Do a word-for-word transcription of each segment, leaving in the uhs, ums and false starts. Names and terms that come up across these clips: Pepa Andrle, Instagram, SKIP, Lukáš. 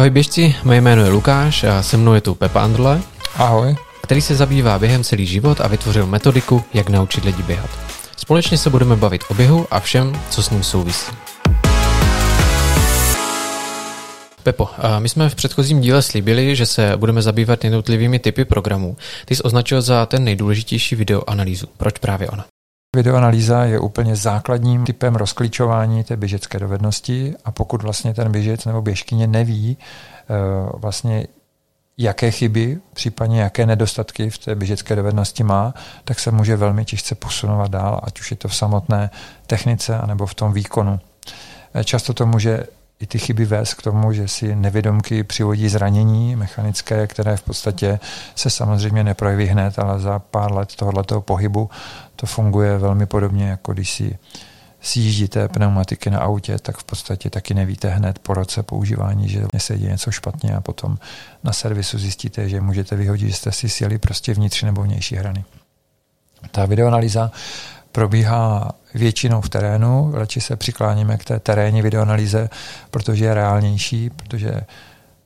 Ahoj běžci, moje jméno je Lukáš a se mnou je tu Pepa Andrle. Ahoj. Který se zabývá během celý život a vytvořil metodiku, jak naučit lidi běhat. Společně se budeme bavit o běhu a všem, co s ním souvisí. Pepo, my jsme v předchozím díle slíbili, že se budeme zabývat jednotlivými typy programů. Ty jsi označil za ten nejdůležitější videoanalýzu. Proč právě ona? Videoanalýza je úplně základním typem rozklíčování té běžecké dovednosti a pokud vlastně ten běžec nebo běžkyně neví vlastně, jaké chyby, případně jaké nedostatky v té běžecké dovednosti má, tak se může velmi těžce posunovat dál, ať už je to v samotné technice anebo v tom výkonu. Často to může i ty chyby vést k tomu, že si nevědomky přivodí zranění mechanické, které v podstatě se samozřejmě neprojeví hned, ale za pár let tohoto pohybu to funguje velmi podobně, jako když si sjíždíte pneumatiky na autě, tak v podstatě taky nevíte hned po roce používání, že se děje něco špatně a potom na servisu zjistíte, že můžete vyhodit, že jste si sjeli prostě vnitřní nebo vnější hrany. Ta videoanalýza probíhá většinou v terénu, radši se přikláníme k té terénní videoanalýze, protože je reálnější, protože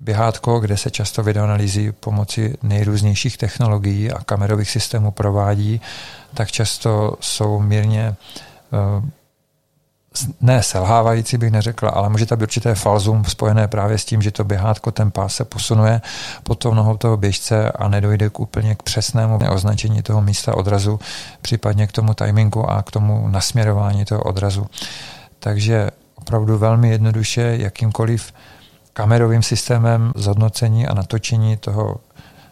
běhátko, kde se často videoanalýzy pomocí nejrůznějších technologií a kamerových systémů provádí, tak často jsou mírně ne selhávající, bych neřekla, ale může to být určité falzum spojené právě s tím, že to běhátko, ten pás se posunuje pod tou nohou toho běžce a nedojde k úplně k přesnému označení toho místa odrazu, případně k tomu timingu a k tomu nasměrování toho odrazu. Takže opravdu velmi jednoduše jakýmkoliv kamerovým systémem zhodnocení a natočení toho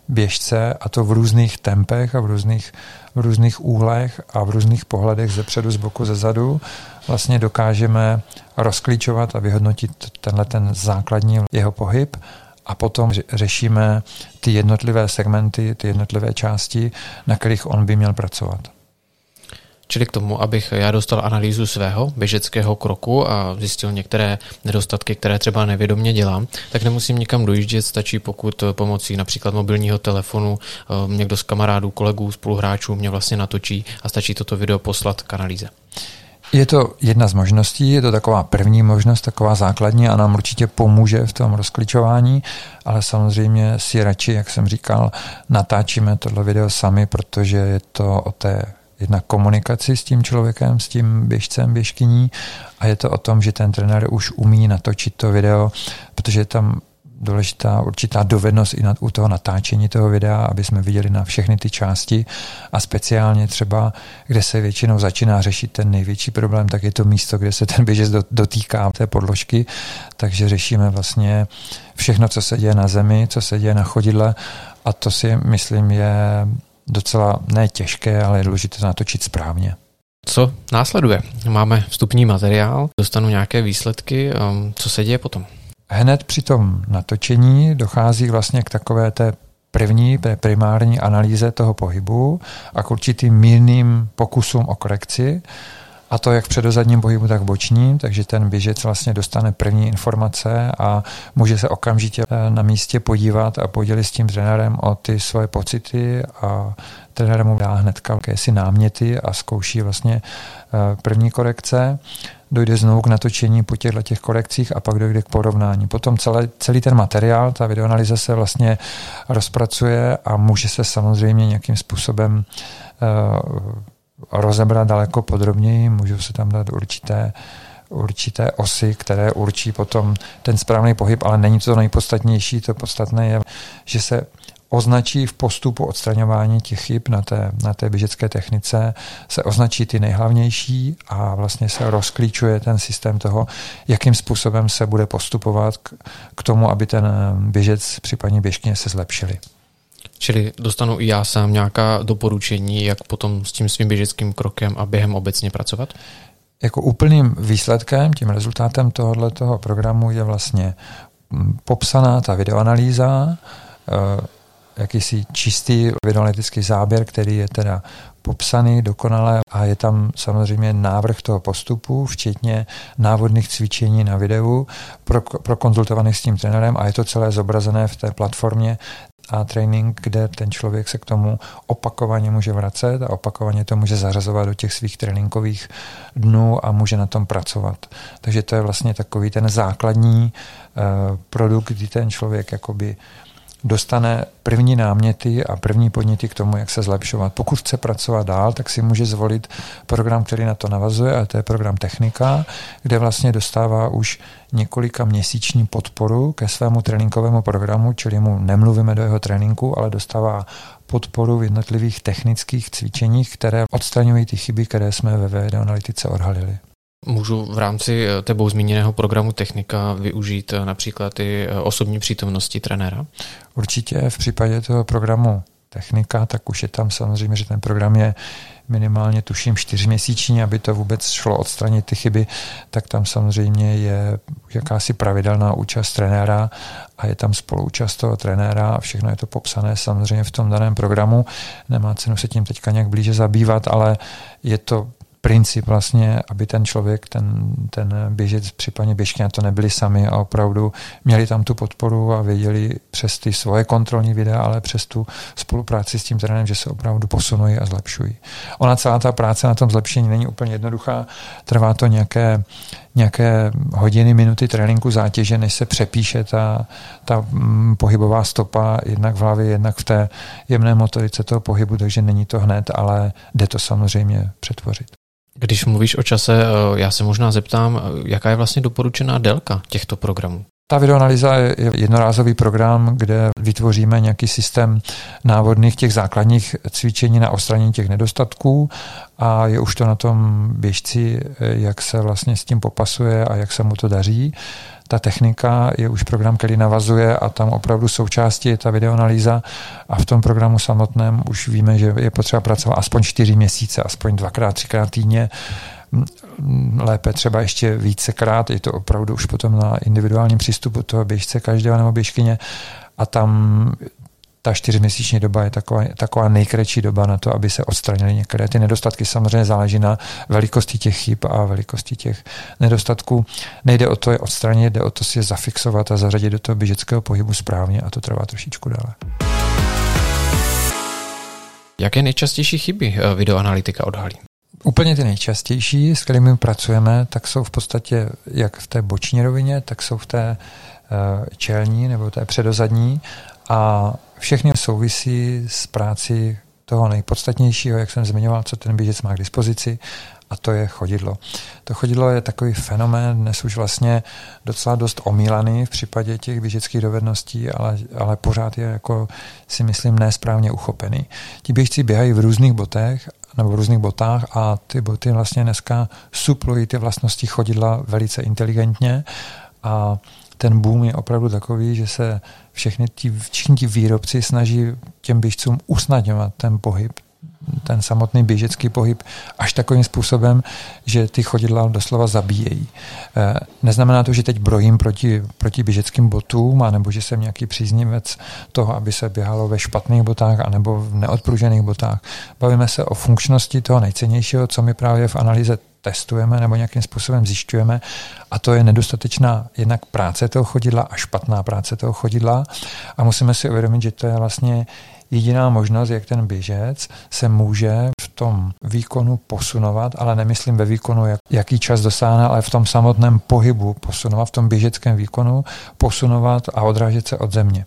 běžce, a to v různých tempech a v různých, v různých úhlech a v různých pohledech ze předu, z boku, ze zadu, vlastně dokážeme rozklíčovat a vyhodnotit tenhle ten základní jeho pohyb a potom řešíme ty jednotlivé segmenty, ty jednotlivé části, na kterých on by měl pracovat. Čili k tomu, abych já dostal analýzu svého běžeckého kroku a zjistil některé nedostatky, které třeba nevědomě dělám, tak nemusím nikam dojíždět, stačí pokud pomocí například mobilního telefonu někdo z kamarádů, kolegů, spoluhráčů mě vlastně natočí a stačí toto video poslat k analýze. Je to jedna z možností, je to taková první možnost, taková základní a nám určitě pomůže v tom rozklíčování, ale samozřejmě si radši, jak jsem říkal, natáčíme tohle video sami, protože je to o té jedna komunikaci s tím člověkem, s tím běžcem, běžkyní a je to o tom, že ten trenér už umí natočit to video, protože je tam důležitá určitá dovednost i nad, u toho natáčení toho videa, aby jsme viděli na všechny ty části a speciálně třeba, kde se většinou začíná řešit ten největší problém, tak je to místo, kde se ten běžec dotýká té podložky, takže řešíme vlastně všechno, co se děje na zemi, co se děje na chodidle a to si myslím je docela ne těžké, ale je důležité natočit správně. Co následuje? Máme vstupní materiál, dostanu nějaké výsledky, co se děje potom? Hned při tom natočení dochází vlastně k takové té první, té primární analýze toho pohybu a k určitým mírným pokusům o korekci, a to jak v předozadním pohybu, tak v bočním, takže ten běžec vlastně dostane první informace a může se okamžitě na místě podívat a podělit s tím trenérem o ty svoje pocity a trenér mu dá hnedka jakési náměty a zkouší vlastně první korekce. Dojde znovu k natočení po těchto těch korekcích a pak dojde k porovnání. Potom celé, celý ten materiál, ta videoanalýza se vlastně rozpracuje a může se samozřejmě nějakým způsobem rozebrat daleko podrobněji, můžou se tam dát určité, určité osy, které určí potom ten správný pohyb, ale není to nejpodstatnější, to podstatné je, že se označí v postupu odstraňování těch chyb na té, na té běžecké technice, se označí ty nejhlavnější a vlastně se rozklíčuje ten systém toho, jakým způsobem se bude postupovat k, k tomu, aby ten běžec, případně běžkyně se zlepšili. Čili dostanu i já sám nějaká doporučení, jak potom s tím svým běžeckým krokem a během obecně pracovat? Jako úplným výsledkem, tím rezultátem tohoto programu je vlastně popsaná ta videoanalýza, jakýsi čistý videoanalytický záběr, který je teda popsaný dokonale a je tam samozřejmě návrh toho postupu, včetně návodných cvičení na videu, prokonzultovaných s tím trenérem a je to celé zobrazené v té platformě a trénink, kde ten člověk se k tomu opakovaně může vracet a opakovaně to může zařazovat do těch svých tréninkových dnů a může na tom pracovat. Takže to je vlastně takový ten základní uh, produkt, kdy ten člověk jakoby dostane první náměty a první podněty k tomu, jak se zlepšovat. Pokud chce pracovat dál, tak si může zvolit program, který na to navazuje, a to je program Technika, kde vlastně dostává už několika měsíční podporu ke svému tréninkovému programu, čili mu nemluvíme do jeho tréninku, ale dostává podporu v jednotlivých technických cvičeních, které odstraňují ty chyby, které jsme ve videoanalytice odhalili. Můžu v rámci tebou zmíněného programu Technika využít například i osobní přítomnosti trenéra? Určitě v případě toho programu Technika, tak už je tam samozřejmě, že ten program je minimálně tuším čtyřměsíční, aby to vůbec šlo odstranit ty chyby, tak tam samozřejmě je jakási pravidelná účast trenéra a je tam spoluúčast toho trenéra a všechno je to popsané samozřejmě v tom daném programu. Nemá cenu se tím teďka nějak blíže zabývat, ale je to princip vlastně, aby ten člověk, ten, ten běžec, případně běžky na to nebyli sami a opravdu měli tam tu podporu a věděli přes ty svoje kontrolní videa, ale přes tu spolupráci s tím trenérem, že se opravdu posunují a zlepšují. Ona celá ta práce na tom zlepšení není úplně jednoduchá, trvá to nějaké, nějaké hodiny, minuty tréninku zátěže, než se přepíše ta, ta pohybová stopa jednak v hlavě, jednak v té jemné motorice toho pohybu, takže není to hned, ale jde to samozřejmě přetvořit. Když mluvíš o čase, já se možná zeptám, jaká je vlastně doporučená délka těchto programů? Ta videoanalýza je jednorázový program, kde vytvoříme nějaký systém návodných těch základních cvičení na odstranění těch nedostatků a je už to na tom běžci, jak se vlastně s tím popasuje a jak se mu to daří. Ta Technika je už program, který navazuje a tam opravdu součástí je ta videoanalýza a v tom programu samotném už víme, že je potřeba pracovat aspoň čtyři měsíce, aspoň dvakrát, třikrát týdně, lépe třeba ještě vícekrát, je to opravdu už potom na individuálním přístupu toho běžce, každého nebo běžkyně a tam ta čtyřměsíční doba je taková, taková nejkratší doba na to, aby se odstranily některé ty nedostatky. Samozřejmě záleží na velikosti těch chyb a velikosti těch nedostatků. Nejde o to je odstranit, jde o to si je zafixovat a zařadit do toho běžeckého pohybu správně a to trvá trošičku dále. Jaké nejčastější chyby videoanalytika odhalí? Úplně ty nejčastější, s kterými pracujeme, tak jsou v podstatě jak v té boční rovině, tak jsou v té čelní nebo té předozadní a všechny souvisí s práci toho nejpodstatnějšího, jak jsem zmiňoval, co ten běžec má k dispozici, a to je chodidlo. To chodidlo je takový fenomén, dnes už vlastně docela dost omílaný v případě těch běžeckých dovedností, ale, ale pořád je, jako si myslím, nesprávně uchopený. Ti běžci běhají v různých botech nebo v různých botách a ty boty vlastně dneska suplují ty vlastnosti chodidla velice inteligentně a ten boom je opravdu takový, že se všechny ti, všichni ti výrobci snaží těm běžcům usnadňovat ten pohyb, ten samotný běžecký pohyb až takovým způsobem, že ty chodidla doslova zabíjejí. Neznamená to, že teď brojím proti, proti běžeckým botům, anebo že jsem nějaký příznivec toho, aby se běhalo ve špatných botách anebo v neodpružených botách. Bavíme se o funkčnosti toho nejcennějšího, co mi právě v analýze testujeme nebo nějakým způsobem zjišťujeme a to je nedostatečná jednak práce toho chodidla a špatná práce toho chodidla a musíme si uvědomit, že to je vlastně jediná možnost, jak ten běžec se může v tom výkonu posunovat, ale nemyslím ve výkonu, jak, jaký čas dosáhne, ale v tom samotném pohybu posunovat, v tom běžeckém výkonu posunovat a odrážet se od země.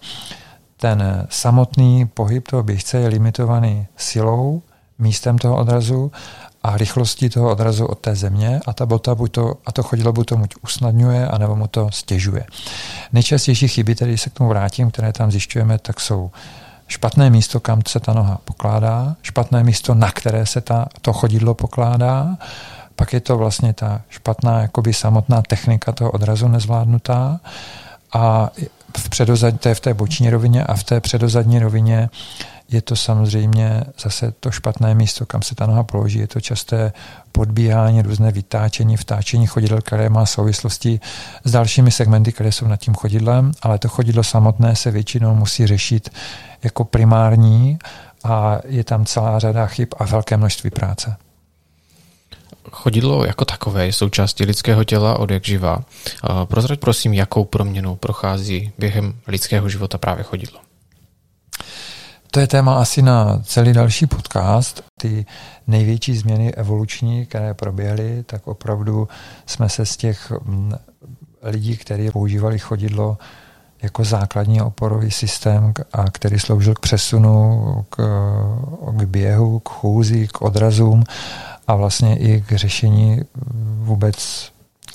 Ten samotný pohyb toho běžce je limitovaný silou, místem toho odrazu a rychlostí toho odrazu od té země a ta bota buď to, a to chodidlo buď to buď usnadňuje, anebo mu to stěžuje. Nejčastější chyby, tedy se k tomu vrátím, které tam zjišťujeme, tak jsou špatné místo, kam se ta noha pokládá, špatné místo, na které se ta, to chodidlo pokládá, pak je to vlastně ta špatná jakoby samotná technika toho odrazu nezvládnutá a v předozad, to je v té boční rovině a v té předozadní rovině je to samozřejmě zase to špatné místo, kam se ta noha položí. Je to časté podbíhání, různé vytáčení, vtáčení chodidel, které má souvislosti s dalšími segmenty, které jsou nad tím chodidlem, ale to chodidlo samotné se většinou musí řešit jako primární a je tam celá řada chyb a velké množství práce. Chodidlo jako takové je součástí lidského těla od jak živá. Prozrať prosím, jakou proměnu prochází během lidského života právě chodidlo. to je téma asi na celý další podcast. Ty největší změny evoluční, které proběhly, tak opravdu jsme se z těch lidí, kteří používali chodidlo jako základní oporový systém, a který sloužil k přesunu, k, k běhu, k chůzi, k odrazům a vlastně i k řešení vůbec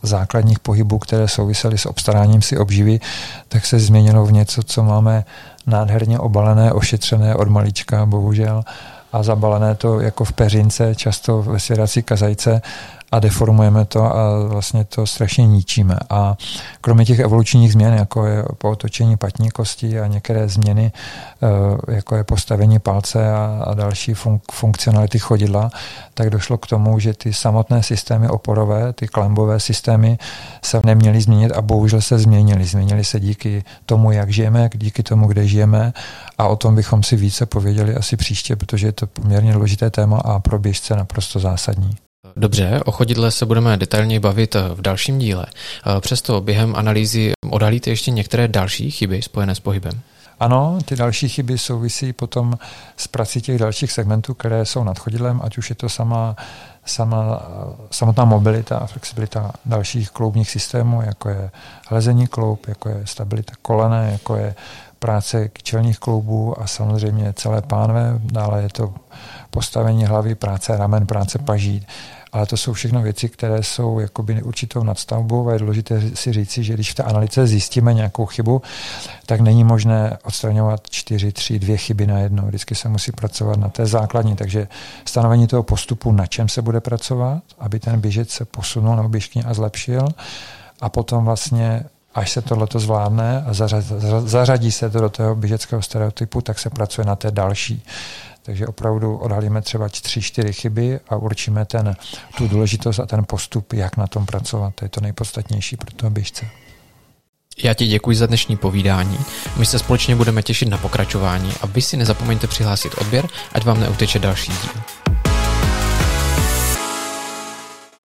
základních pohybů, které souvisely s obstaráním si obživy, tak se změnilo v něco, co máme nádherně obalené, ošetřené od malička, bohužel, a zabalené to jako v peřince, často ve svěrací kazajce, a deformujeme to a vlastně to strašně ničíme. A kromě těch evolučních změn, jako je pootočení patní kosti a některé změny, jako je postavení palce a další fun- funkcionality chodidla, tak došlo k tomu, že ty samotné systémy oporové, ty klambové systémy se neměly změnit a bohužel se změnily. Změnily se díky tomu, jak žijeme, díky tomu, kde žijeme, a o tom bychom si více pověděli asi příště, protože je to poměrně důležité téma a pro běžce naprosto zásadní. Dobře, o chodidle se budeme detailně bavit v dalším díle. Přesto během analýzy odhalíte ještě některé další chyby spojené s pohybem. Ano, ty další chyby souvisí potom s prací těch dalších segmentů, které jsou nad chodidlem, ať už je to sama, sama, samotná mobilita a flexibilita dalších kloubních systémů, jako je lezení kloub, jako je stabilita kolene, jako je práce čelních kloubů a samozřejmě celé pánve, dále je to postavení hlavy, práce ramen, práce paží. Ale to jsou všechno věci, které jsou jakoby určitou nadstavbou a je důležité si říci, že když v té analýze zjistíme nějakou chybu, tak není možné odstraňovat čtyři, tři, dvě chyby najednou. Vždycky se musí pracovat na té základní. Takže stanovení toho postupu, na čem se bude pracovat, aby ten běžec se posunul nebo běžkyně a zlepšil, a potom vlastně až se tohleto zvládne a zařadí se to do toho běžeckého stereotypu, tak se pracuje na té další. Takže opravdu odhalíme třeba tři, čtyři chyby a určíme ten, tu důležitost a ten postup, jak na tom pracovat. To je to nejpodstatnější pro toho běžce. Já ti děkuji za dnešní povídání. My se společně budeme těšit na pokračování a vy si nezapomeňte přihlásit odběr, ať vám neuteče další díl.